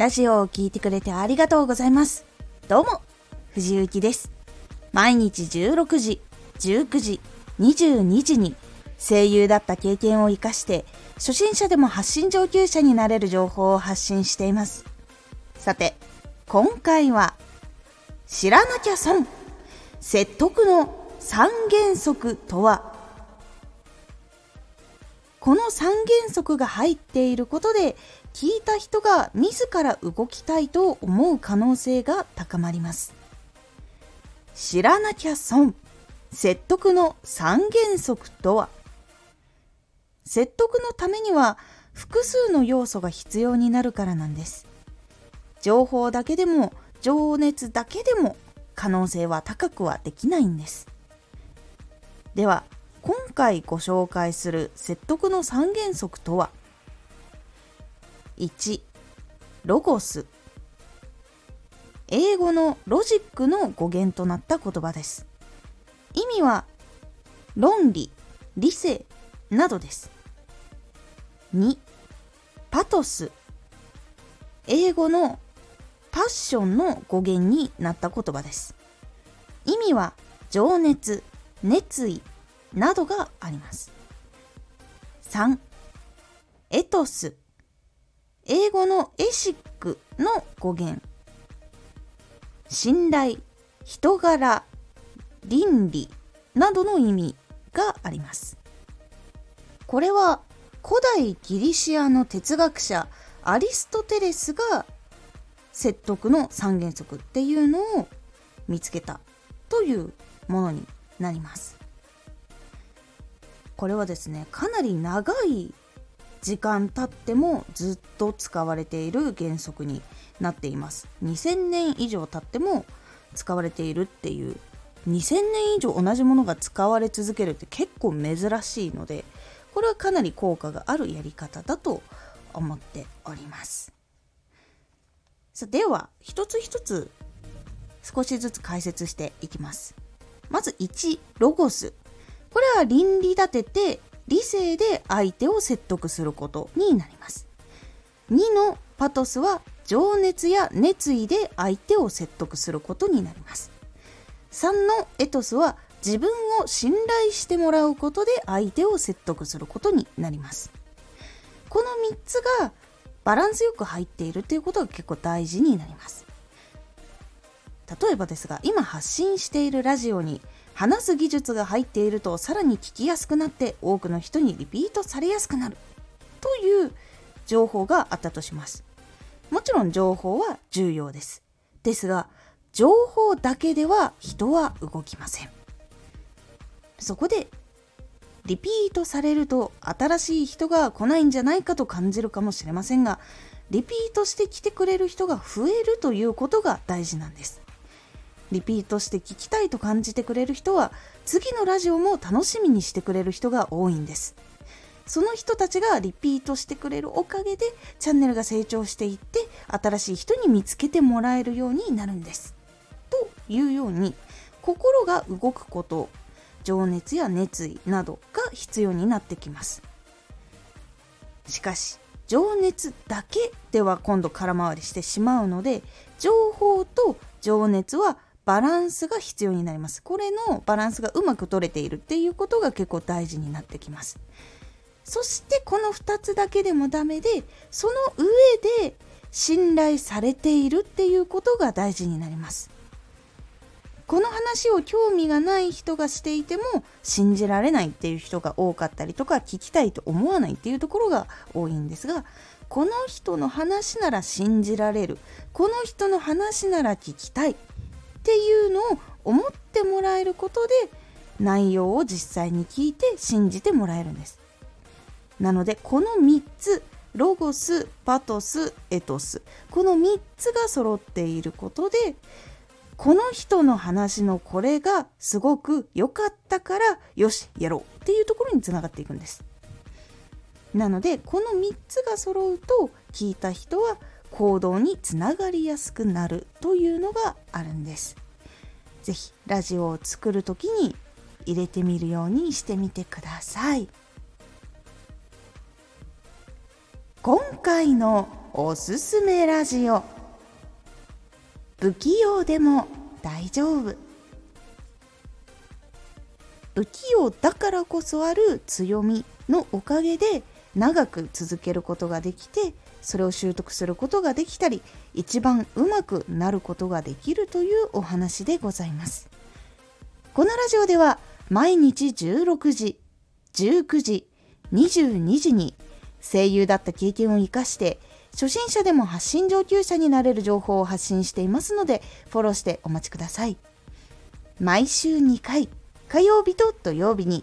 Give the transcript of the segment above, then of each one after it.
ラジオを聞いてくれてありがとうございます。どうも、藤由紀です。毎日16時、19時、22時に声優だった経験を生かして、初心者でも発信上級者になれる情報を発信しています。さて、今回は、知らなきゃ損、説得の三原則とは。この三原則が入っていることで、聞いた人が自ら動きたいと思う可能性が高まります。知らなきゃ損、説得の三原則とは。説得のためには複数の要素が必要になるからなんです。情報だけでも情熱だけでも可能性は高くはできないんです。では今回ご紹介する説得の三原則とは。1、ロゴス。英語のロジックの語源となった言葉です。意味は論理、理性などです。2、パトス。英語のパッションの語源になった言葉です。意味は情熱、熱意などがあります。3、エトス。英語のエシックの語源。信頼、人柄、倫理などの意味があります。これは古代ギリシアの哲学者アリストテレスが説得の三原則っていうのを見つけたというものになります。これはですね、かなり長い時間経ってもずっと使われている原則になっています。2000年以上経っても使われているっていう、2000年以上同じものが使われ続けるって結構珍しいので、これはかなり効果があるやり方だと思っております。さあ、では一つ一つ少しずつ解説していきます。まず1、ロゴス。これは倫理立てて理性で相手を説得することになります。2のパトスは情熱や熱意で相手を説得することになります。3のエトスは自分を信頼してもらうことで相手を説得することになります。この3つがバランスよく入っているということが結構大事になります。例えばですが、今発信しているラジオに話す技術が入っているとさらに聞きやすくなって、多くの人にリピートされやすくなるという情報があったとします。もちろん情報は重要です。ですが情報だけでは人は動きません。そこでリピートされると新しい人が来ないんじゃないかと感じるかもしれませんが、リピートして来てくれる人が増えるということが大事なんです。リピートして聞きたいと感じてくれる人は次のラジオも楽しみにしてくれる人が多いんです。その人たちがリピートしてくれるおかげでチャンネルが成長していって、新しい人に見つけてもらえるようになるんです。というように心が動くこと、情熱や熱意などが必要になってきます。しかし情熱だけでは今度空回りしてしまうので、情報と情熱はバランスが必要になります。これのバランスがうまく取れているっていうことが結構大事になってきます。そしてこの2つだけでもダメで、その上で信頼されているっていうことが大事になります。この話を興味がない人がしていても信じられないっていう人が多かったりとか、聞きたいと思わないっていうところが多いんですが、この人の話なら信じられる、この人の話なら聞きたいっていうのを思ってもらえることで、内容を実際に聞いて信じてもらえるんです。なのでこの3つ、ロゴス、パトス、エトス、この3つが揃っていることで、この人の話のこれがすごく良かったからよしやろうっていうところにつながっていくんです。なのでこの3つが揃うと、聞いた人は行動につながりやすくなるというのがあるんです。ぜひラジオを作るときに入れてみるようにしてみてください。今回のおすすめラジオ。不器用でも大丈夫。不器用だからこそある強みのおかげで長く続けることができて、それを習得することができたり、一番うまくなることができるというお話でございます。このラジオでは毎日16時、19時、22時に声優だった経験を生かして初心者でも発信上級者になれる情報を発信していますので、フォローしてお待ちください。毎週2回、火曜日と土曜日に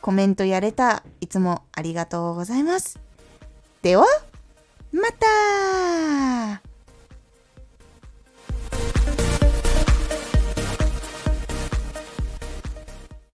コメントやれた、いつもありがとうございます。ではまた。